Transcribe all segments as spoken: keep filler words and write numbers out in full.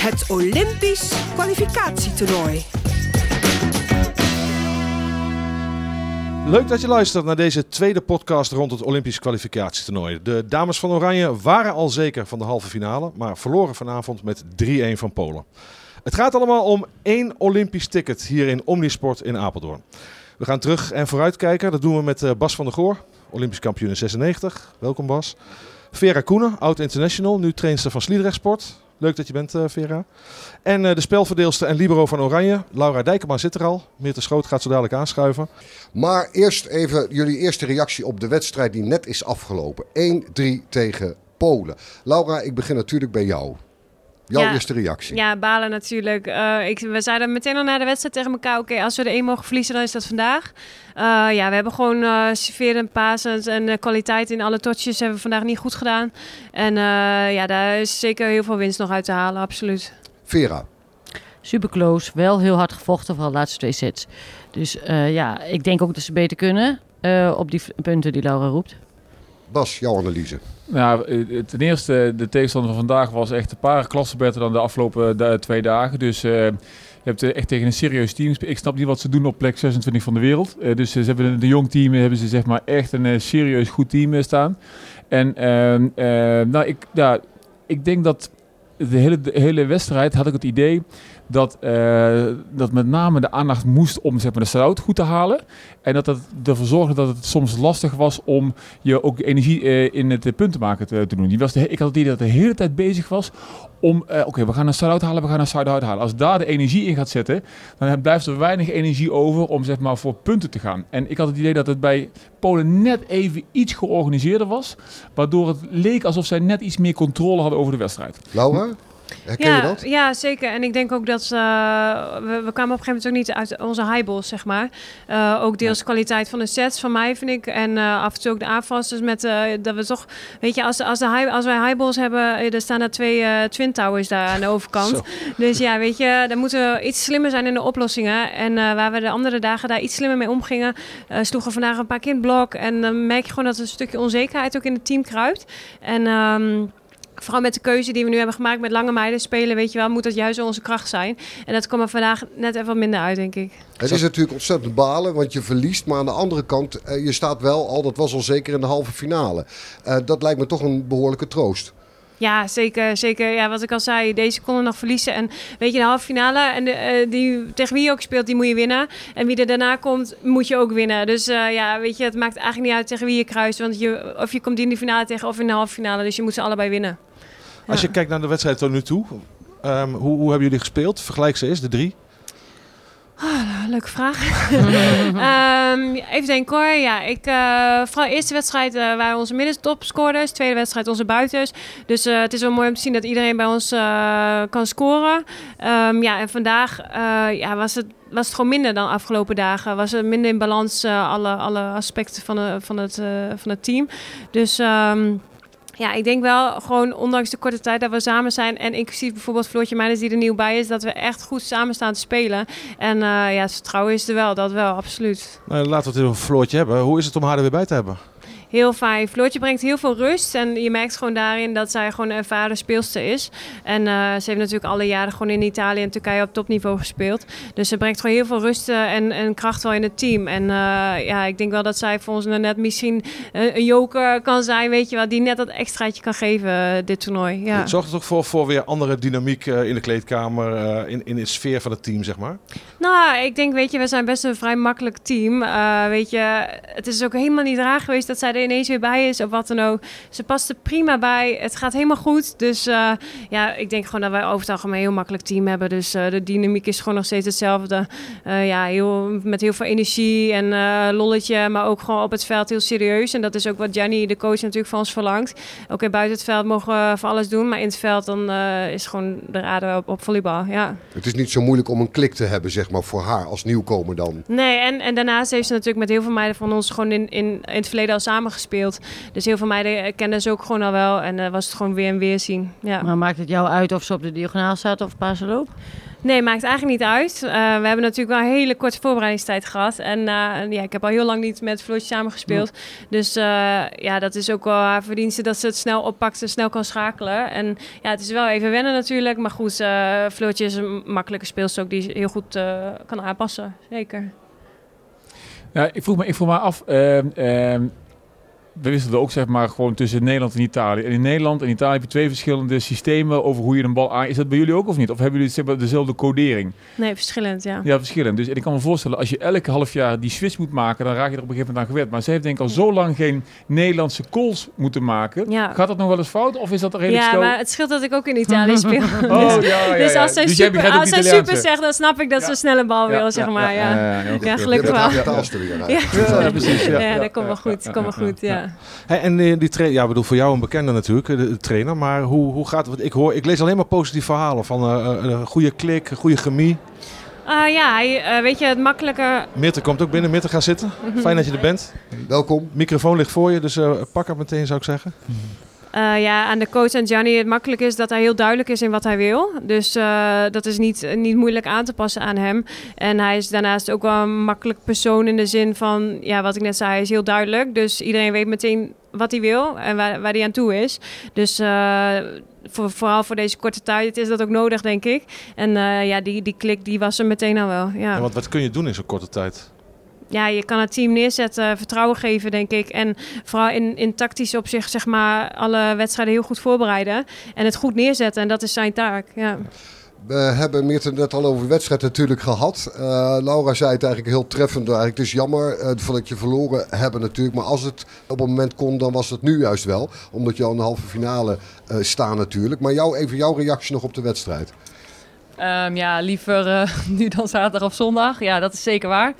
Het Olympisch kwalificatietoernooi. Leuk dat je luistert naar deze tweede podcast rond het Olympisch kwalificatietoernooi. De dames van Oranje waren al zeker van de halve finale, maar verloren vanavond met drie een van Polen. Het gaat allemaal om één Olympisch ticket hier in Omnisport in Apeldoorn. We gaan terug en vooruitkijken. Dat doen we met Bas van der Goor, Olympisch kampioen in zesennegentig. Welkom Bas. Vera Koenen, oud-international, nu trainster van Sliedrecht Sport. Leuk dat je bent, uh, Vera. En uh, de spelverdeelster en libero van Oranje, Laura Dijkema, zit er al. Myrthe Schoot gaat zo dadelijk aanschuiven. Maar eerst even jullie eerste reactie op de wedstrijd die net is afgelopen. een drie tegen Polen. Laura, ik begin natuurlijk bij jou. Jouw ja, eerste reactie? Ja, balen natuurlijk. Uh, ik, we zeiden meteen al na de wedstrijd tegen elkaar... oké, okay, als we er één mogen verliezen, dan is dat vandaag. Uh, ja, we hebben gewoon uh, serveren en pasen en uh, kwaliteit in alle touches hebben we vandaag niet goed gedaan. En uh, ja, daar is zeker heel veel winst nog uit te halen, absoluut. Vera? Super close. Wel heel hard gevochten, vooral de laatste twee sets. Dus uh, ja, ik denk ook dat ze beter kunnen uh, op die punten die Laura roept. Bas, jouw analyse? Nou, ten eerste, de tegenstander van vandaag was echt een paar klassen beter dan de afgelopen twee dagen. Dus uh, je hebt echt tegen een serieus team. Ik snap niet wat ze doen op plek zesentwintig van de wereld. Uh, dus ze hebben een jong team, hebben ze zeg maar echt een serieus goed team staan. En uh, uh, nou, ik, ja, ik denk dat de hele, de hele wedstrijd had ik het idee... Dat, uh, dat met name de aandacht moest om zeg maar, de sell-out goed te halen. En dat het ervoor zorgde dat het soms lastig was om je ook energie uh, in het punt te maken te, te doen. Die was de, ik had het idee dat de hele tijd bezig was om, uh, oké, okay, we gaan een sell-out halen, we gaan een sell-out halen. Als daar de energie in gaat zetten, dan blijft er weinig energie over om zeg maar, voor punten te gaan. En ik had het idee dat het bij Polen net even iets georganiseerder was. Waardoor het leek alsof zij net iets meer controle hadden over de wedstrijd. Laura? Herken je dat? Ja, zeker. En ik denk ook dat... Uh, we, we kwamen op een gegeven moment ook niet uit onze highballs, zeg maar. Uh, ook deels de kwaliteit van de sets, van mij, vind ik. En uh, af en toe ook de aanvals. Dus met uh, dat we toch... Weet je, als, als, de high, als wij highballs hebben... Er staan daar twee uh, Twin Towers daar aan de overkant. Zo. Dus ja, weet je... Dan moeten we iets slimmer zijn in de oplossingen. En uh, waar we de andere dagen daar iets slimmer mee omgingen... Uh, sloegen vandaag een paar keer in het blok. En dan uh, merk je gewoon dat er een stukje onzekerheid ook in het team kruipt. En... Um, Vooral met de keuze die we nu hebben gemaakt met lange meiden spelen, weet je wel, moet dat juist onze kracht zijn. En dat kwam er vandaag net even wat minder uit, denk ik. Het is natuurlijk ontzettend balen, want je verliest. Maar aan de andere kant, je staat wel al, dat was al zeker in de halve finale. Uh, dat lijkt me toch een behoorlijke troost. Ja, zeker. zeker. Ja, wat ik al zei, deze konden nog verliezen. En weet je, de halve finale, en de, uh, die, tegen wie je ook speelt, die moet je winnen. En wie er daarna komt, moet je ook winnen. Dus uh, ja, weet je, het maakt eigenlijk niet uit tegen wie je kruist. Want je, of je komt in de finale tegen of in de halve finale. Dus je moet ze allebei winnen. Ja. Als je kijkt naar de wedstrijd tot nu toe, um, hoe, hoe hebben jullie gespeeld? Vergelijk ze eens, de drie. Oh, leuke vraag. um, even denken hoor. Ja, ik, uh, vooral eerste wedstrijd uh, waren onze middentopscorers. Tweede wedstrijd onze buitens. Dus uh, het is wel mooi om te zien dat iedereen bij ons uh, kan scoren. Um, ja, en vandaag uh, ja, was het... was het gewoon minder dan de afgelopen dagen. Was het minder in balans, uh, alle, alle aspecten van, de, van, het, uh, van het team. Dus um, ja, ik denk wel, gewoon ondanks de korte tijd dat we samen zijn... en inclusief bijvoorbeeld Floortje Meines die er nieuw bij is... dat we echt goed samen staan te spelen. En uh, ja, het vertrouwen is er wel, dat wel, absoluut. Nou, laten we het over Floortje hebben. Hoe is het om haar er weer bij te hebben? Heel fijn. Floortje brengt heel veel rust. En je merkt gewoon daarin dat zij gewoon een ervaren speelster is. En uh, ze heeft natuurlijk alle jaren gewoon in Italië en Turkije op topniveau gespeeld. Dus ze brengt gewoon heel veel rust en, en kracht wel in het team. En uh, ja, ik denk wel dat zij voor ons net misschien een, een joker kan zijn, weet je wel. Die net dat extraatje kan geven, dit toernooi. Ja. Het zorgt er toch voor, voor weer andere dynamiek uh, in de kleedkamer, uh, in, in de sfeer van het team, zeg maar? Nou, ik denk, weet je, we zijn best een vrij makkelijk team. Uh, weet je, het is ook helemaal niet raar geweest dat zij de ineens weer bij is of wat dan ook. Ze past er prima bij. Het gaat helemaal goed. Dus uh, ja, ik denk gewoon dat wij over het algemeen een heel makkelijk team hebben. Dus uh, de dynamiek is gewoon nog steeds hetzelfde. Uh, ja, heel, met heel veel energie en uh, lolletje, maar ook gewoon op het veld heel serieus. En dat is ook wat Gianni, de coach, natuurlijk van ons verlangt. Oké, okay, buiten het veld mogen we van alles doen, maar in het veld dan uh, is gewoon de raden op, op volleybal. Ja. Het is niet zo moeilijk om een klik te hebben, zeg maar, voor haar als nieuwkomer dan. Nee, en, en daarnaast heeft ze natuurlijk met heel veel meiden van ons gewoon in, in, in het verleden al samen gespeeld. Dus heel veel meiden kennen ze ook gewoon al wel. En uh, was het gewoon weer en weer zien. Ja. Maar maakt het jou uit of ze op de diagonaal staat of paasloop? Nee, maakt eigenlijk niet uit. Uh, we hebben natuurlijk wel een hele korte voorbereidingstijd gehad. En uh, ja, ik heb al heel lang niet met Floortje samengespeeld. Ja. Dus uh, ja, dat is ook wel haar verdienste dat ze het snel oppakt en snel kan schakelen. En ja, het is wel even wennen natuurlijk. Maar goed, uh, Floortje is een makkelijke speelster ook die heel goed uh, kan aanpassen. Zeker. Ja, ik vroeg me, ik vroeg me af... Uh, uh, we wisselden ook zeg maar gewoon tussen Nederland en Italië. En in Nederland en Italië heb je twee verschillende systemen over hoe je een bal aan... Is dat bij jullie ook of niet? Of hebben jullie zeg maar, dezelfde codering? Nee, verschillend, ja. Ja, verschillend. Dus en ik kan me voorstellen, als je elke half jaar die switch moet maken, dan raak je er op een gegeven moment aan gewend. Maar zij heeft denk ik al zo lang geen Nederlandse calls moeten maken. Ja. Gaat dat nog wel eens fout? Of is dat er redelijk Ja, stel... maar het scheelt dat ik ook in Italië speel. Oh, dus, ja, ja, ja. dus als zij dus super, als zij super zegt, dan snap ik dat ja. ze snel een bal ja. wil, zeg ja. maar. Ja, ja. ja, ja gelukkig wel. Ja, precies. Ja, dat komt wel goed. Dat komt wel goed, ja. Ja. Hey, en die, die trainer, ja, bedoel voor jou een bekende natuurlijk, de, de trainer. Maar hoe, hoe gaat het? Want ik hoor, ik lees alleen maar positieve verhalen van uh, uh, goede klik, goede chemie. Uh, ja, hij, uh, weet je, het makkelijke... Myrthe komt ook binnen. Myrthe, ga zitten. Fijn dat je er bent. Welkom. Microfoon ligt voor je, dus uh, pak het meteen zou ik zeggen. Uh, ja, aan de coach en Gianni het makkelijk is dat hij heel duidelijk is in wat hij wil. Dus uh, dat is niet, niet moeilijk aan te passen aan hem. En hij is daarnaast ook wel een makkelijk persoon in de zin van... Ja, wat ik net zei, hij is heel duidelijk. Dus iedereen weet meteen wat hij wil en waar, waar hij aan toe is. Dus uh, voor, vooral voor deze korte tijd is dat ook nodig, denk ik. En uh, ja, die, die klik die was er meteen al wel. Ja. Ja, want wat kun je doen in zo'n korte tijd? Ja, je kan het team neerzetten, vertrouwen geven, denk ik. En vooral in, in tactisch opzicht, zeg maar, alle wedstrijden heel goed voorbereiden. En het goed neerzetten, en dat is zijn taak, ja. We hebben Myrthe net al over de wedstrijd natuurlijk gehad. Uh, Laura zei het eigenlijk heel treffend. Eigenlijk. Het is jammer uh, dat je verloren hebben natuurlijk. Maar als het op een moment kon, dan was het nu juist wel. Omdat je al in de halve finale uh, staat natuurlijk. Maar jou, even jouw reactie nog op de wedstrijd. Um, ja, liever uh, nu dan zaterdag of zondag. Ja, dat is zeker waar.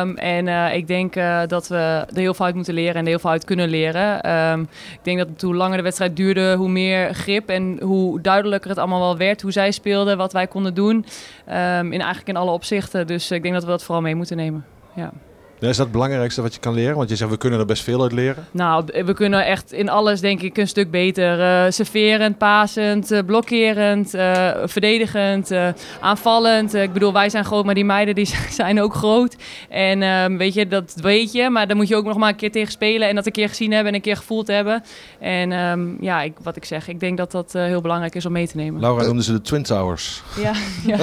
Um, en uh, ik denk uh, dat we er heel veel uit moeten leren en er heel veel uit kunnen leren. Um, ik denk dat hoe langer de wedstrijd duurde, hoe meer grip en hoe duidelijker het allemaal wel werd. Hoe zij speelden, wat wij konden doen. Um, in, eigenlijk in alle opzichten. Dus uh, ik denk dat we dat vooral mee moeten nemen. Ja. Ja, is dat het belangrijkste wat je kan leren? Want je zegt, we kunnen er best veel uit leren. Nou, we kunnen echt in alles, denk ik, een stuk beter. Uh, serverend, pasend, uh, blokkerend, uh, verdedigend, uh, aanvallend. Uh, ik bedoel, wij zijn groot, maar die meiden die zijn ook groot. En uh, weet je, dat weet je. Maar daar moet je ook nog maar een keer tegen spelen. En dat een keer gezien hebben en een keer gevoeld hebben. En um, ja, ik, wat ik zeg, ik denk dat dat uh, heel belangrijk is om mee te nemen. Laura noemde ze de Twin Towers. Ja, ja.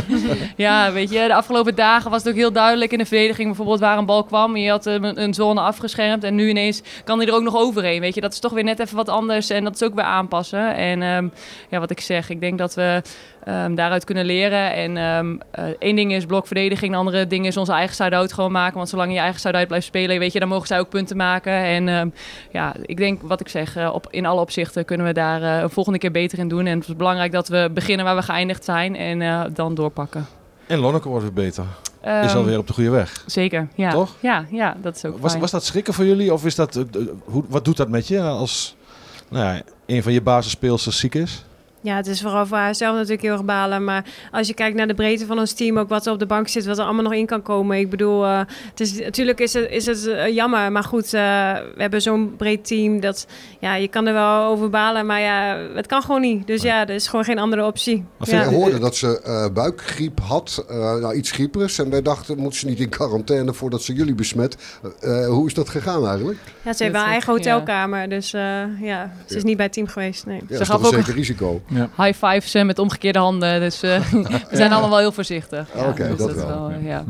ja, weet je, de afgelopen dagen was het ook heel duidelijk in de verdediging. Bijvoorbeeld waar een bal kwam. Je had een zone afgeschermd en nu ineens kan hij er ook nog overheen. Weet je, dat is toch weer net even wat anders en dat is ook weer aanpassen. En um, ja, wat ik zeg, ik denk dat we um, daaruit kunnen leren. En um, uh, één ding is blokverdediging, de andere ding is onze eigen side-out gewoon maken. Want zolang je eigen side-out blijft spelen, weet je, dan mogen zij ook punten maken. En um, ja, ik denk wat ik zeg, uh, op, in alle opzichten kunnen we daar uh, een volgende keer beter in doen. En het is belangrijk dat we beginnen waar we geëindigd zijn en uh, dan doorpakken. En Lonneke wordt weer beter. Um, is alweer op de goede weg. Zeker, ja. Toch? Ja, ja, dat is ook was, was dat schrikken voor jullie? Of is dat, uh, hoe, wat doet dat met je als nou ja, een van je basisspeelsters ziek is? Ja, het is vooral voor haar zelf natuurlijk heel erg balen. Maar als je kijkt naar de breedte van ons team, ook wat er op de bank zit, wat er allemaal nog in kan komen. Ik bedoel, uh, het is, natuurlijk is het, is het uh, jammer. Maar goed, uh, we hebben zo'n breed team. Dat, ja, je kan er wel over balen, maar ja, het kan gewoon niet. Dus ja, er is gewoon geen andere optie. Maar ja. We hoorden dat ze uh, buikgriep had, uh, nou iets grieperigs. En wij dachten, moet ze niet in quarantaine voordat ze jullie besmet. Uh, hoe is dat gegaan eigenlijk? Ja, ze hebben haar eigen hotelkamer. Dus uh, ja, ze is ja. niet bij het team geweest. Nee. Ja, ze gaf ook zeker een risico. Ja. High fives met omgekeerde handen. Dus uh, we zijn allemaal wel heel voorzichtig. Ja, Oké, okay, dus dat, dat wel. wel ja.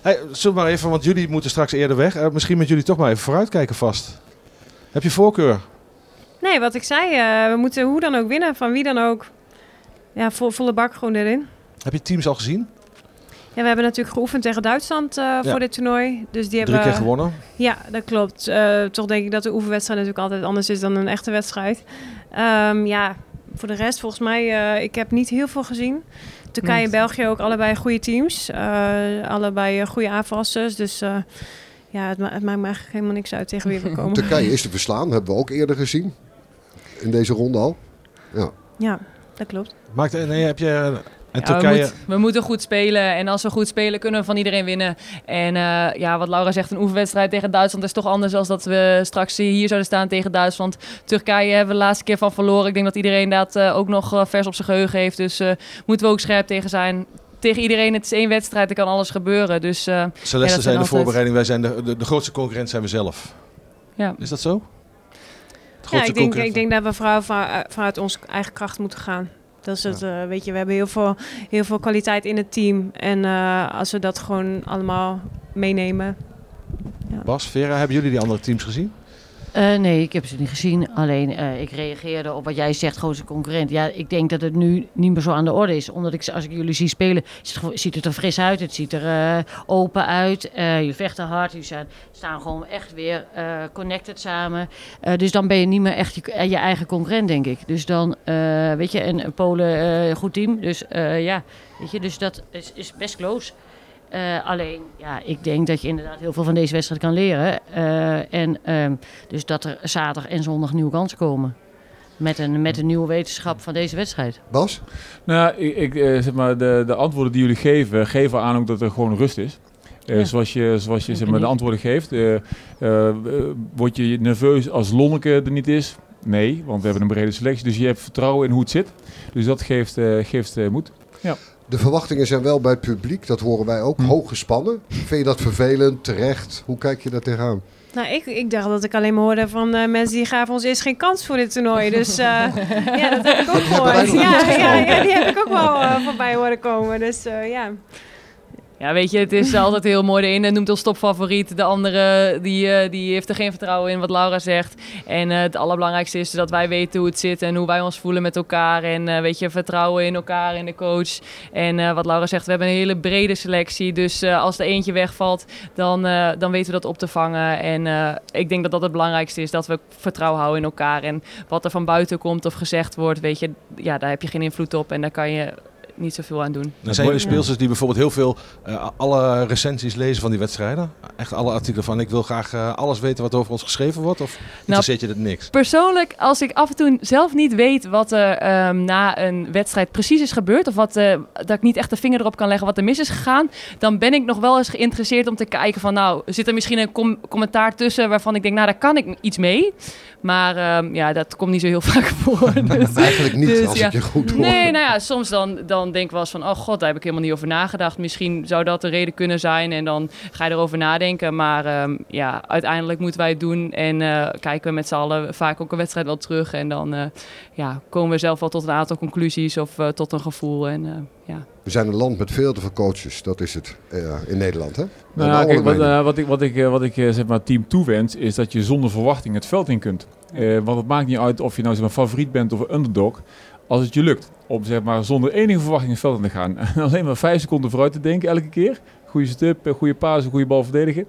Hey, zullen we maar even, want jullie moeten straks eerder weg. Uh, misschien met jullie toch maar even vooruitkijken vast. Heb je voorkeur? Nee, wat ik zei. Uh, we moeten hoe dan ook winnen. Van wie dan ook. Ja, vo- volle bak gewoon erin. Heb je teams al gezien? Ja, we hebben natuurlijk geoefend tegen Duitsland uh, ja. voor dit toernooi. Dus die Drie hebben, keer gewonnen. Ja, dat klopt. Uh, toch denk ik dat de oefenwedstrijd natuurlijk altijd anders is dan een echte wedstrijd. Um, ja... Voor de rest, volgens mij, uh, ik heb niet heel veel gezien. Turkije nee. en België ook allebei goede teams. Uh, allebei goede aanvasters. Dus uh, ja, het, ma- het maakt me eigenlijk helemaal niks uit tegen wie we komen. Turkije is te verslaan, hebben we ook eerder gezien. In deze ronde al. Ja, ja dat klopt. Maakt, nee, heb je En ja, Turkije... we, moet, we moeten goed spelen. En als we goed spelen, kunnen we van iedereen winnen. En uh, ja, wat Laura zegt, een oefenwedstrijd tegen Duitsland is toch anders dan dat we straks hier zouden staan tegen Duitsland. Turkije hebben we de laatste keer van verloren. Ik denk dat iedereen dat uh, ook nog vers op zijn geheugen heeft. Dus uh, moeten we ook scherp tegen zijn. Tegen iedereen, het is één wedstrijd, er kan alles gebeuren. Dus, uh, Celeste ja, zijn de altijd... voorbereiding, wij zijn de, de, de grootste concurrent zijn we zelf. Ja. Is dat zo? Ja, ik denk, ik denk dat we vooral van, vanuit onze eigen kracht moeten gaan. Dat is het, ja. uh, weet je, we hebben heel veel, heel veel kwaliteit in het team. En uh, als we dat gewoon allemaal meenemen. Ja. Bas, Vera, hebben jullie die andere teams gezien? Uh, nee, ik heb ze niet gezien. Alleen uh, ik reageerde op wat jij zegt, grootste concurrent. Ja, ik denk dat het nu niet meer zo aan de orde is. Omdat ik, als ik jullie zie spelen, ziet het er fris uit. Het ziet er uh, open uit. Uh, je vechten hard. Je staan, staan gewoon echt weer uh, connected samen. Uh, dus dan ben je niet meer echt je, je eigen concurrent, denk ik. Dus dan, uh, weet je, en Polen, uh, goed team. Dus uh, ja, weet je, dus dat is, is best close. Uh, alleen, ja, ik denk dat je inderdaad heel veel van deze wedstrijd kan leren. Uh, en um, dus dat er zaterdag en zondag nieuwe kansen komen. Met een, met een nieuwe wetenschap van deze wedstrijd. Bas? Nou, ik, ik, zeg maar, de, de antwoorden die jullie geven, geven aan ook dat er gewoon rust is. Uh, ja. Zoals je, zoals je zeg maar, de antwoorden geeft. Uh, uh, word je nerveus als Lonneke er niet is? Nee, want we hebben een brede selectie. Dus je hebt vertrouwen in hoe het zit. Dus dat geeft, uh, geeft uh, moed. Ja. De verwachtingen zijn wel bij het publiek, dat horen wij ook, hoog gespannen. Vind je dat vervelend, terecht? Hoe kijk je daar tegenaan? Nou, ik, ik dacht dat ik alleen maar hoorde van uh, mensen die gaven ons eerst geen kans voor dit toernooi. Dus uh, ja, dat heb ik ook gehoord. Ja, ja, ja, die heb ik ook wel uh, voorbij horen komen. Dus uh, ja... Ja, weet je, het is altijd heel mooi. De ene noemt ons topfavoriet. De andere, die, die heeft er geen vertrouwen in wat Laura zegt. En uh, het allerbelangrijkste is dat wij weten hoe het zit en hoe wij ons voelen met elkaar. En uh, weet je, vertrouwen in elkaar, in de coach. En uh, wat Laura zegt, we hebben een hele brede selectie. Dus uh, als er eentje wegvalt, dan, uh, dan weten we dat op te vangen. En uh, ik denk dat dat het belangrijkste is, dat we vertrouwen houden in elkaar. En wat er van buiten komt of gezegd wordt, weet je, ja, daar heb je geen invloed op. En daar kan je... niet zoveel aan doen. Er zijn jullie speelsters die bijvoorbeeld heel veel uh, alle recensies lezen van die wedstrijden? Echt alle artikelen van ik wil graag uh, alles weten wat over ons geschreven wordt? Of interesseert nou, je dat niks? Persoonlijk, als ik af en toe zelf niet weet wat er um, na een wedstrijd precies is gebeurd, of wat, uh, dat ik niet echt de vinger erop kan leggen wat er mis is gegaan, dan ben ik nog wel eens geïnteresseerd om te kijken van nou, zit er misschien een com- commentaar tussen waarvan ik denk, nou daar kan ik iets mee. Maar um, ja, dat komt niet zo heel vaak voor. Dus, eigenlijk niet, dus, als ja. ik je goed hoor. Nee, nou ja, soms dan, dan denk wel eens van, oh god, daar heb ik helemaal niet over nagedacht. Misschien zou dat de reden kunnen zijn en dan ga je erover nadenken. Maar um, ja, uiteindelijk moeten wij het doen en uh, kijken we met z'n allen vaak ook een wedstrijd wel terug. En dan uh, ja, komen we zelf wel tot een aantal conclusies of uh, tot een gevoel. En, uh, ja. We zijn een land met veel te veel coaches, dat is het uh, in Nederland. Hè? Nou, nou, kijk, wat, uh, wat ik, wat ik, wat ik zeg maar, team toewens is dat je zonder verwachting het veld in kunt. Uh, want het maakt niet uit of je nou zeg maar, favoriet bent of underdog. Als het je lukt om zeg maar, zonder enige verwachting het veld in te gaan. En alleen maar vijf seconden vooruit te denken elke keer. Goede stip, goede paas, goede bal verdedigen.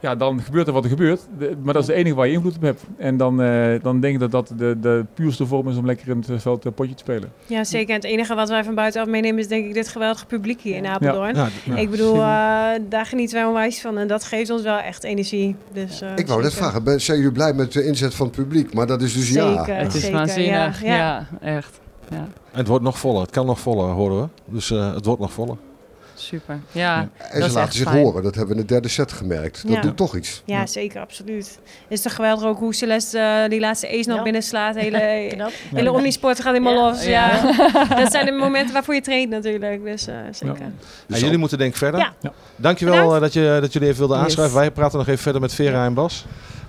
Ja, dan gebeurt er wat er gebeurt. De, maar dat is de enige waar je invloed op hebt. En dan, uh, dan denk ik dat dat de, de puurste vorm is om lekker in het veld uh, potje te spelen. Ja, zeker. En het enige wat wij van buitenaf meenemen is denk ik dit geweldige publiek hier in Apeldoorn. Ja. Ja, ja, ik bedoel, uh, daar genieten wij onwijs van. En dat geeft ons wel echt energie. Dus, uh, ik wou net vragen, ben, zijn jullie blij met de inzet van het publiek? Maar dat is dus zeker, ja. Het is waanzinnig. Ja, ja. ja, echt. Ja. En het wordt nog voller. Het kan nog voller, horen we. Dus uh, het wordt nog voller. Super. Ja, ja. En ze laten zich fijn. horen. Dat hebben we in de derde set gemerkt. Dat ja. doet toch iets. Ja, ja, zeker. Absoluut. Het is toch geweldig ook hoe Celeste uh, die laatste ace nog ja. binnenslaat. Hele, ja. hele Omnisport gaat helemaal ja. los. Ja. Ja. Dat zijn de momenten waarvoor je traint natuurlijk. Dus uh, zeker. Ja. Dus ja, jullie moeten denk ik verder. Ja. Ja. Dankjewel uh, dat, je, dat jullie even wilden aanschuiven. Yes. Wij praten nog even verder met Vera en Bas.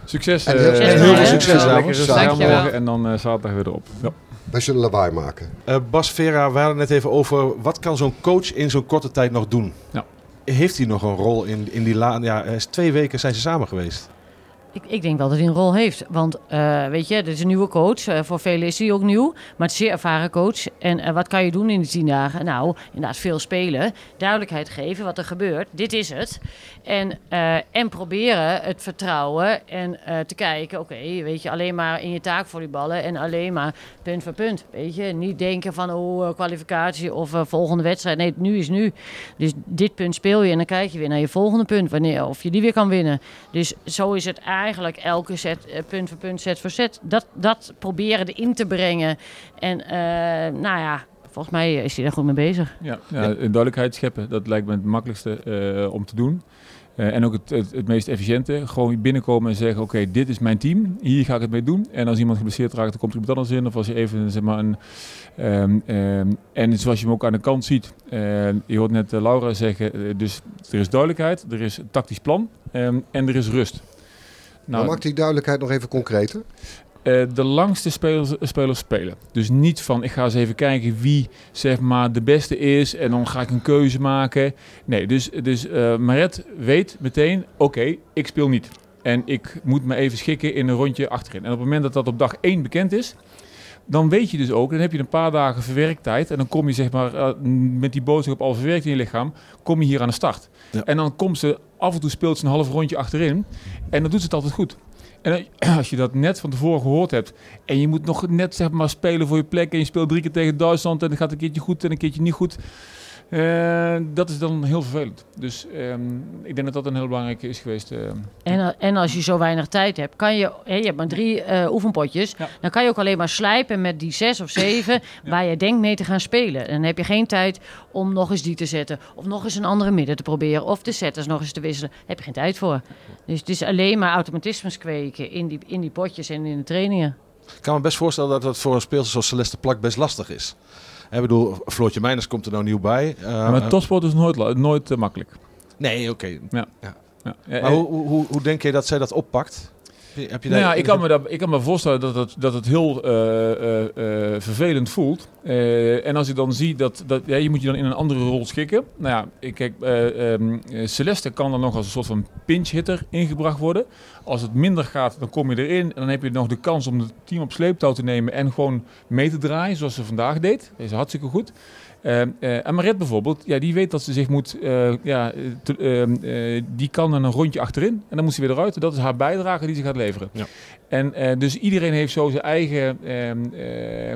Succes. En heel veel uh, succes. Morgen en dan uh, zaterdag weer erop. Ja. Wij zullen lawaai maken. Uh, Bas, Vera, we hadden het net even over... wat kan zo'n coach in zo'n korte tijd nog doen? Ja. Heeft hij nog een rol in, in die laan? Ja, twee weken zijn ze samen geweest. Ik, ik denk wel dat hij een rol heeft. Want uh, weet je, dit is een nieuwe coach. Uh, voor velen is hij ook nieuw. Maar het is een zeer ervaren coach. En uh, wat kan je doen in die tien dagen? Nou, inderdaad veel spelen. Duidelijkheid geven wat er gebeurt. Dit is het. En, uh, en proberen het vertrouwen. En uh, te kijken, oké, okay, weet je, alleen maar in je taakvolleyballen. En alleen maar punt voor punt. Weet je, niet denken van oh, uh, kwalificatie of uh, volgende wedstrijd. Nee, nu is nu. Dus dit punt speel je. En dan kijk je weer naar je volgende punt. Wanneer, of je die weer kan winnen. Dus zo is het eigenlijk. Eigenlijk elke set, punt voor punt, set voor set. Dat, dat proberen erin te brengen. En uh, nou ja, volgens mij is hij daar goed mee bezig. Ja, ja, duidelijkheid scheppen, dat lijkt me het makkelijkste uh, om te doen. Uh, en ook het, het, het meest efficiënte. Gewoon binnenkomen en zeggen, oké, okay, dit is mijn team. Hier ga ik het mee doen. En als iemand geblesseerd raakt, dan komt er iemand anders in. Of als je even, zeg maar, een... Um, um, en zoals je hem ook aan de kant ziet. Uh, je hoort net uh, Laura zeggen, uh, dus er is duidelijkheid. Er is een tactisch plan. Um, en er is rust. Nou, maakt die duidelijkheid nog even concreter? Uh, de langste spelers, spelers spelen. Dus niet van, ik ga eens even kijken wie, zeg maar, de beste is en dan ga ik een keuze maken. Nee, dus, dus uh, Marit weet meteen, oké, okay, ik speel niet. En ik moet me even schikken in een rondje achterin. En op het moment dat dat op dag één bekend is, dan weet je dus ook, dan heb je een paar dagen verwerktijd en dan kom je, zeg maar, uh, met die boodschap al verwerkt in je lichaam, kom je hier aan de start. Ja. En dan komt ze, af en toe speelt ze een half rondje achterin en dan doet ze het altijd goed. En als je dat net van tevoren gehoord hebt en je moet nog net, zeg maar, spelen voor je plek en je speelt drie keer tegen Duitsland en het gaat een keertje goed en een keertje niet goed, uh, dat is dan heel vervelend. Dus um, ik denk dat dat een heel belangrijke is geweest. Uh. En, en als je zo weinig tijd hebt, kan je, je hebt maar drie uh, oefenpotjes, ja. Dan kan je ook alleen maar slijpen met die zes of zeven ja. Waar je denkt mee te gaan spelen. En dan heb je geen tijd om nog eens die te zetten of nog eens een andere midden te proberen of de setters nog eens te wisselen. Daar heb je geen tijd voor. Dus het is alleen maar automatismes kweken. In die, in die potjes en in de trainingen. Ik kan me best voorstellen dat dat voor een speelster zoals Celeste Plak best lastig is. Ik bedoel, Floortje Meines komt er nou nieuw bij. Uh, ja, maar topsport is nooit, nooit uh, makkelijk. Nee, oké. Okay. Ja. Ja. Ja. Maar hoe, hoe, hoe denk je dat zij dat oppakt? Heb je nou ja, ik, kan me dat, ik kan me voorstellen dat het, dat het heel uh, uh, uh, vervelend voelt. Uh, en als ik dan zie dat, dat ja, je moet je dan in een andere rol schikken. Nou ja, kijk, uh, um, Celeste kan dan nog als een soort van pinch-hitter ingebracht worden. Als het minder gaat, dan kom je erin. En dan heb je nog de kans om het team op sleeptouw te nemen en gewoon mee te draaien, zoals ze vandaag deed. Dat is hartstikke goed. Uh, uh, en Marit bijvoorbeeld, ja, die weet dat ze zich moet, uh, ja, te, uh, uh, die kan dan een rondje achterin en dan moet ze weer eruit. Dat is haar bijdrage die ze gaat leveren. Ja. En uh, dus iedereen heeft zo zijn eigen uh, uh,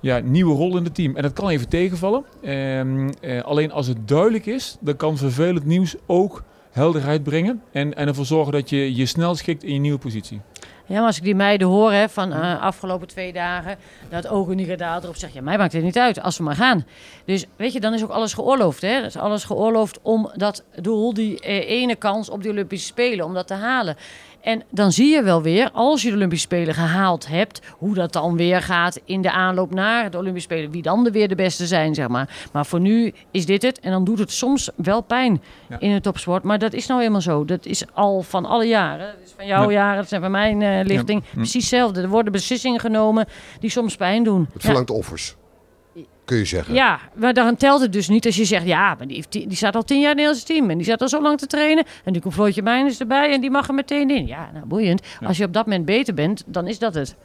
ja, nieuwe rol in het team. En dat kan even tegenvallen. Uh, uh, alleen als het duidelijk is, dan kan vervelend nieuws ook helderheid brengen. En, en ervoor zorgen dat je je snel schikt in je nieuwe positie. Ja, maar als ik die meiden hoor hè, van de uh, afgelopen twee dagen, dat ook een Nika Daal erop zegt, ja, mij maakt het niet uit, als we maar gaan. Dus weet je, dan is ook alles geoorloofd. Hè? Is alles geoorloofd om dat doel, die uh, ene kans op de Olympische Spelen, om dat te halen. En dan zie je wel weer, als je de Olympische Spelen gehaald hebt, hoe dat dan weer gaat in de aanloop naar de Olympische Spelen. Wie dan er weer de beste zijn, zeg maar. Maar voor nu is dit het. En dan doet het soms wel pijn ja. in het topsport. Maar dat is nou helemaal zo. Dat is al van alle jaren. Dat is van jouw ja. jaren, dat zijn van mijn uh, lichting. Ja. Precies hetzelfde. Er worden beslissingen genomen die soms pijn doen. Het verlangt ja. offers. Kun je zeggen. Ja, maar dan telt het dus niet als je zegt, ja, maar die, die, die staat al tien jaar in het team en die staat al zo lang te trainen en nu komt Floortje Meines erbij en die mag er meteen in. Ja, nou boeiend. Ja. Als je op dat moment beter bent, dan is dat het.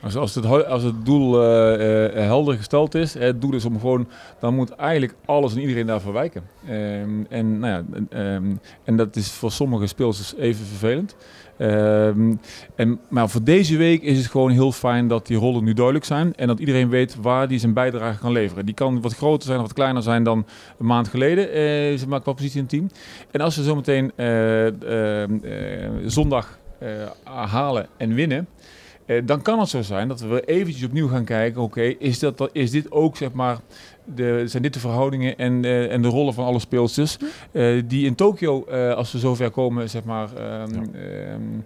Als, als, het, als het doel uh, uh, helder gesteld is, het doel is om gewoon, dan moet eigenlijk alles en iedereen daarvoor wijken. Um, en, nou ja, um, en dat is voor sommige speelsters even vervelend. Um, en, maar voor deze week is het gewoon heel fijn dat die rollen nu duidelijk zijn en dat iedereen weet waar die zijn bijdrage kan leveren. Die kan wat groter zijn of wat kleiner zijn dan een maand geleden, uh, zeg maar, qua positie in het team. En als ze zometeen uh, uh, uh, zondag uh, halen en winnen, Uh, dan kan het zo zijn dat we eventjes opnieuw gaan kijken, oké, okay, is, is dit ook, zeg maar, de, zijn dit de verhoudingen en, uh, en de rollen van alle speelsters uh, die in Tokio, uh, als we zover komen, zeg maar, um, ja. um,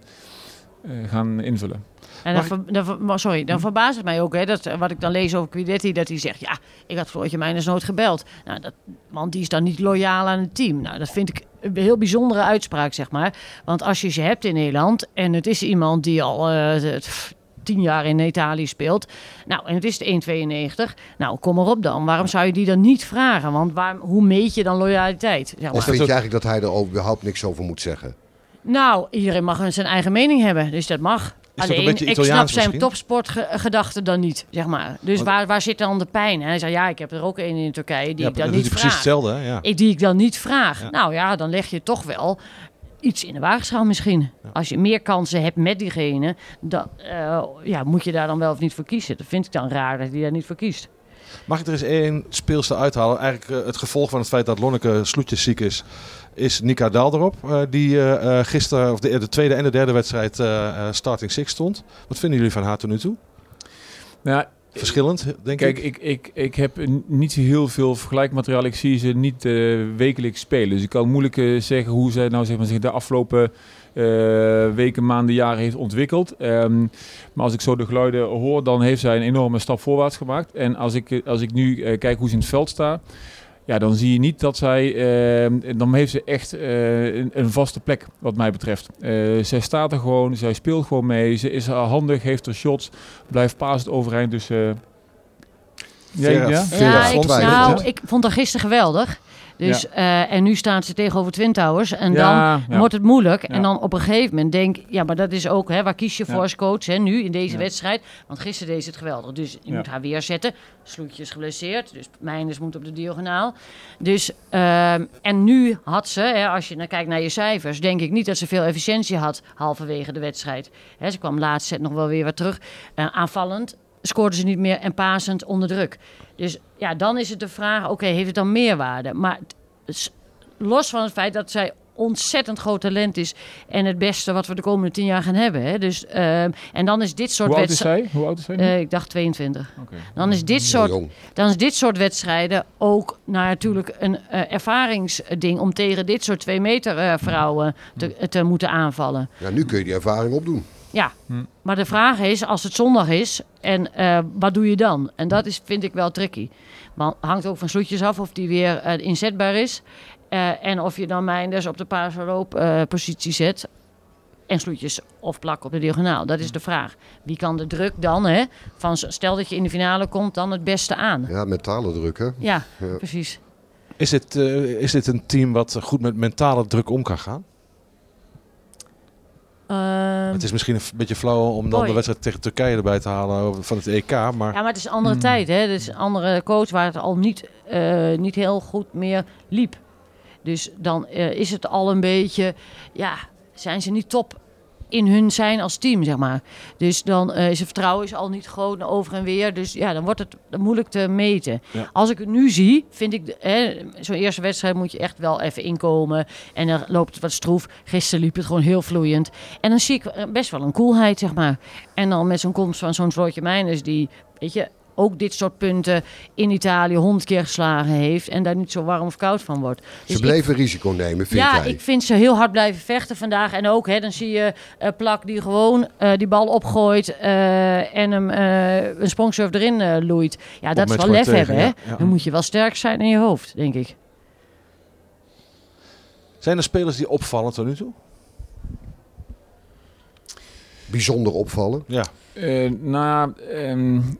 uh, gaan invullen. En dan ver, dan ver, sorry, dan verbaast het mij ook, hè, dat, wat ik dan lees over Quidetti, dat hij zegt, ja, ik had Floortje Meines nooit gebeld. Nou, dat, want die is dan niet loyaal aan het team. Nou, dat vind ik een heel bijzondere uitspraak, zeg maar. Want als je ze hebt in Nederland en het is iemand die al uh, tien jaar in Italië speelt, nou, en het is de één komma tweeënnegentig, nou, kom maar op dan. Waarom zou je die dan niet vragen? Want waar, hoe meet je dan loyaliteit? Zeg maar. Of vind je eigenlijk dat hij er überhaupt niks over moet zeggen? Nou, iedereen mag zijn eigen mening hebben, dus dat mag. Alleen, ik snap zijn misschien? topsportgedachten dan niet, zeg maar. Dus want, waar, waar zit dan de pijn? Hij zei, ja, ik heb er ook één in Turkije die ja, ik dan dat niet vraag. Precies hetzelfde, hè? Ja. Ik, die ik dan niet vraag. Ja. Nou ja, dan leg je toch wel iets in de waagschaal misschien. Ja. Als je meer kansen hebt met diegene, dan uh, ja, moet je daar dan wel of niet voor kiezen. Dat vind ik dan raar dat hij daar niet voor kiest. Mag ik er eens één speelster uithalen? Eigenlijk uh, het gevolg van het feit dat Lonneke Sloetjes ziek is, is Nika Daal erop. Uh, die uh, gisteren, of de, de tweede en de derde wedstrijd, uh, starting six stond. Wat vinden jullie van haar tot nu toe? Nou, Verschillend, denk Kijk, ik. Kijk, ik, ik heb niet zo heel veel vergelijkmateriaal. Ik zie ze niet uh, wekelijks spelen. Dus ik kan moeilijk uh, zeggen hoe zij nou, zeg maar, zich de afgelopen uh, weken, maanden, jaren heeft ontwikkeld. Um, maar als ik zo de geluiden hoor, dan heeft zij een enorme stap voorwaarts gemaakt. En als ik, als ik nu uh, kijk hoe ze in het veld staat, ja, dan zie je niet dat zij... Uh, dan heeft ze echt uh, een, een vaste plek, wat mij betreft. Uh, zij staat er gewoon, zij speelt gewoon mee. Ze is handig, heeft er shots, blijft pasend overeind. Dus... Uh... Ja, ja? ja, ja ik, nou, ik vond haar gisteren geweldig. Dus, ja. uh, en nu staan ze tegenover Twin Towers. En ja, dan ja. wordt het moeilijk. Ja. En dan op een gegeven moment denk ik... Ja, maar dat is ook... Hè, waar kies je ja. voor als coach hè, nu in deze ja. wedstrijd? Want gisteren deed ze het geweldig. Dus je ja. moet haar weerzetten. Sloetjes geblesseerd. Dus Meines moet op de diagonaal. Dus... Uh, en nu had ze... Hè, als je dan kijkt naar je cijfers... Denk ik niet dat ze veel efficiëntie had... Halverwege de wedstrijd. Hè, ze kwam laatst set nog wel weer wat terug. Uh, aanvallend scoorden ze niet meer en pasend onder druk. Dus ja, dan is het de vraag... oké, okay, heeft het dan meerwaarde? Maar los van het feit dat zij ontzettend groot talent is... en het beste wat we de komende tien jaar gaan hebben. Hè? Dus, uh, en dan is dit soort wedstrijden... Hoe oud is zij? Uh, ik dacht tweeëntwintig. Okay. Dan, is dit soort, dan is dit soort wedstrijden ook nou, natuurlijk een uh, ervaringsding... om tegen dit soort twee meter uh, vrouwen te, te moeten aanvallen. Ja, nu kun je die ervaring opdoen. Ja, hm. maar de vraag is, als het zondag is, en uh, wat doe je dan? En dat is, vind ik wel tricky. Maar hangt ook van Sloetjes af of die weer uh, inzetbaar is. Uh, en of je dan Meinders op de paaslooppositie uh, zet. En Sloetjes of Plak op de diagonaal. Dat is de vraag. Wie kan de druk dan, hè? Van, stel dat je in de finale komt, dan het beste aan. Ja, mentale druk, hè? Ja, ja. precies. Is dit, uh, is dit een team wat goed met mentale druk om kan gaan? Uh, het is misschien een beetje flauw om dan boy. de wedstrijd tegen Turkije erbij te halen van het E K. Maar... Ja, maar het is een andere mm. tijd. Hè? Het is een andere coach waar het al niet, uh, niet heel goed meer liep. Dus dan uh, is het al een beetje... Ja, zijn ze niet top in hun zijn als team, zeg maar. Dus dan uh, is het vertrouwen is al niet groot over en weer. Dus ja, dan wordt het moeilijk te meten. Ja. Als ik het nu zie, vind ik... Hè, zo'n eerste wedstrijd moet je echt wel even inkomen. En dan loopt het wat stroef. Gisteren liep het gewoon heel vloeiend. En dan zie ik best wel een koelheid, zeg maar. En dan met zo'n komst van zo'n Floortje Meines... die, weet je, ook dit soort punten in Italië honderd keer geslagen heeft... en daar niet zo warm of koud van wordt. Dus ze bleven ik, risico nemen, vind ja, jij? Ja, ik vind ze heel hard blijven vechten vandaag. En ook, hè, dan zie je uh, Plak die gewoon uh, die bal opgooit... Uh, en hem uh, een sprongsurf erin uh, loeit. Ja, dat is wel lef tegen, hebben, hè? Ja, ja. Dan moet je wel sterk zijn in je hoofd, denk ik. Zijn er spelers die opvallen tot nu toe? Bijzonder opvallen? Ja. Uh, nou, um,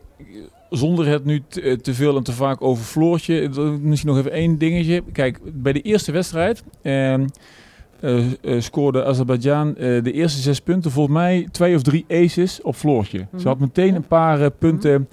Zonder het nu te veel en te vaak over Floortje. Misschien nog even één dingetje. Kijk, bij de eerste wedstrijd eh, eh, scoorde Azerbeidzjan eh, de eerste zes punten. Volgens mij twee of drie aces op Floortje. Mm. Ze had meteen een paar eh, punten.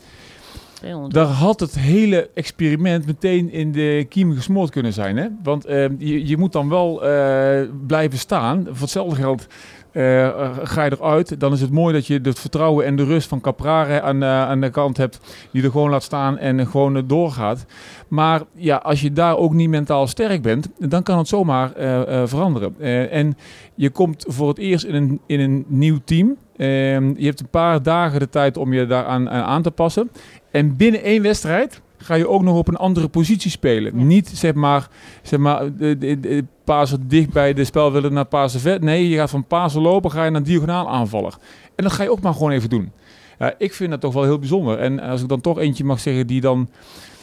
Mm. Daar had het hele experiment meteen in de kiem gesmoord kunnen zijn. Hè? Want eh, je, je moet dan wel eh, blijven staan. Voor hetzelfde geld... Uh, ga je eruit, dan is het mooi dat je het vertrouwen en de rust van Caprari aan, uh, aan de kant hebt, die er gewoon laat staan en gewoon uh, doorgaat. Maar ja, als je daar ook niet mentaal sterk bent, dan kan het zomaar uh, uh, veranderen. Uh, en je komt voor het eerst in een, in een nieuw team. Uh, je hebt een paar dagen de tijd om je daaraan aan, aan te passen. En binnen één wedstrijd ga je ook nog op een andere positie spelen. Ja. Niet, zeg maar, zeg maar de, de, de Pasen dicht bij de spel willen naar Pasen vet. Nee, je gaat van Pasen lopen, ga je naar diagonaal aanvaller. En dat ga je ook maar gewoon even doen. Ja, ik vind dat toch wel heel bijzonder. En als ik dan toch eentje mag zeggen die dan...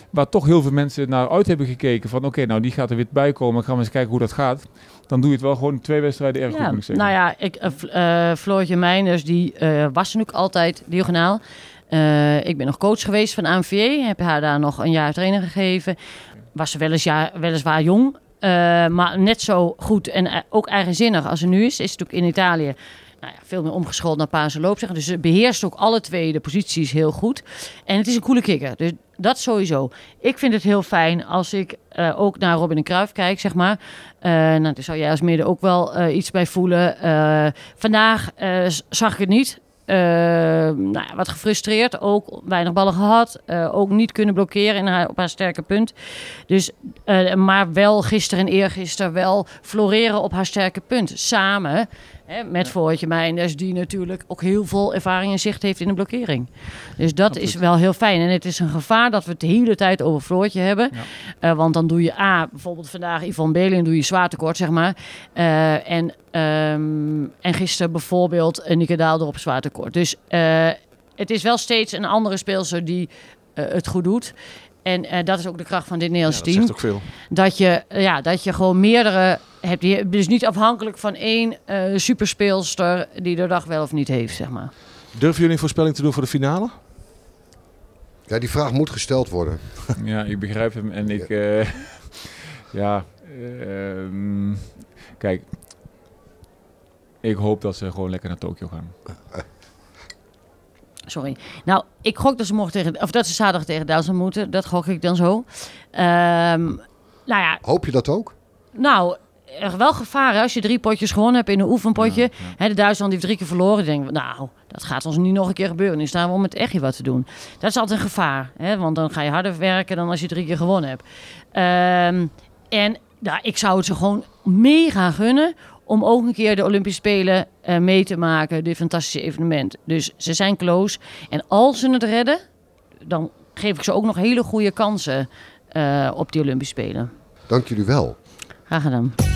waar toch heel veel mensen naar uit hebben gekeken... van oké, okay, nou die gaat er weer bij komen... gaan we eens kijken hoe dat gaat... dan doe je het wel gewoon twee wedstrijden erg ja, goed, moet ik zeggen. Nou ja, ik, uh, uh, Floortje Meines... die uh, was natuurlijk altijd diagonaal. Uh, ik ben nog coach geweest van A M V J... heb haar daar nog een jaar trainer gegeven. Was ze weliswaar, weliswaar jong... Uh, maar net zo goed en ook eigenzinnig als ze nu is... is het natuurlijk in Italië... Nou ja, veel meer omgeschoold naar paas en loop. Zeg. Dus ze beheerst ook alle twee de posities heel goed. En het is een coole kikker. Dus dat sowieso. Ik vind het heel fijn als ik uh, ook naar Robin de Kruijf kijk, zeg maar. Uh, nou, daar zou jij als midden ook wel uh, iets bij voelen. Uh, vandaag uh, zag ik het niet. Uh, nou, wat gefrustreerd. Ook weinig ballen gehad. Uh, ook niet kunnen blokkeren in haar, op haar sterke punt. Dus, uh, maar wel gisteren en eergisteren wel floreren op haar sterke punt. Samen... Hè, met ja. Floortje Meines, die natuurlijk ook heel veel ervaring en zicht heeft in de blokkering. Dus dat, dat is wel heel fijn. En het is een gevaar dat we het de hele tijd over Floortje hebben. Ja. Uh, want dan doe je A, bijvoorbeeld vandaag Yvon Beling, doe je zwaar tekort, zeg maar. Uh, en, um, en gisteren bijvoorbeeld uh, Nika Daal erop zwaar tekort. Dus uh, het is wel steeds een andere speelster die uh, het goed doet. En uh, dat is ook de kracht van dit Nederlands ja, dat team. Zegt ook veel. Dat je, ja, dat je gewoon meerdere hebt. Dus niet afhankelijk van één uh, superspeelster die de dag wel of niet heeft, zeg maar. Durven jullie een voorspelling te doen voor de finale? Ja, die vraag moet gesteld worden. Ja, ik begrijp hem. En ik... Ja. Uh, ja uh, kijk. Ik hoop dat ze gewoon lekker naar Tokio gaan. Sorry. Nou, ik gok dat ze, morgen tegen, of dat ze zaterdag tegen Duitsland moeten. Dat gok ik dan zo. Um, nou ja. Hoop je dat ook? Nou, er wel gevaren als je drie potjes gewonnen hebt in een oefenpotje. Ja, ja. He, de Duitsland heeft drie keer verloren. Ik denk, nou, dat gaat ons niet nog een keer gebeuren. Nu staan we om het echt wat te doen. Dat is altijd een gevaar. He, want dan ga je harder werken dan als je drie keer gewonnen hebt. Um, en nou, ik zou het ze gewoon mega gunnen om ook een keer de Olympische Spelen uh, mee te maken, dit fantastische evenement. Dus ze zijn close. En als ze het redden, dan geef ik ze ook nog hele goede kansen uh, op die Olympische Spelen. Dank jullie wel. Graag gedaan.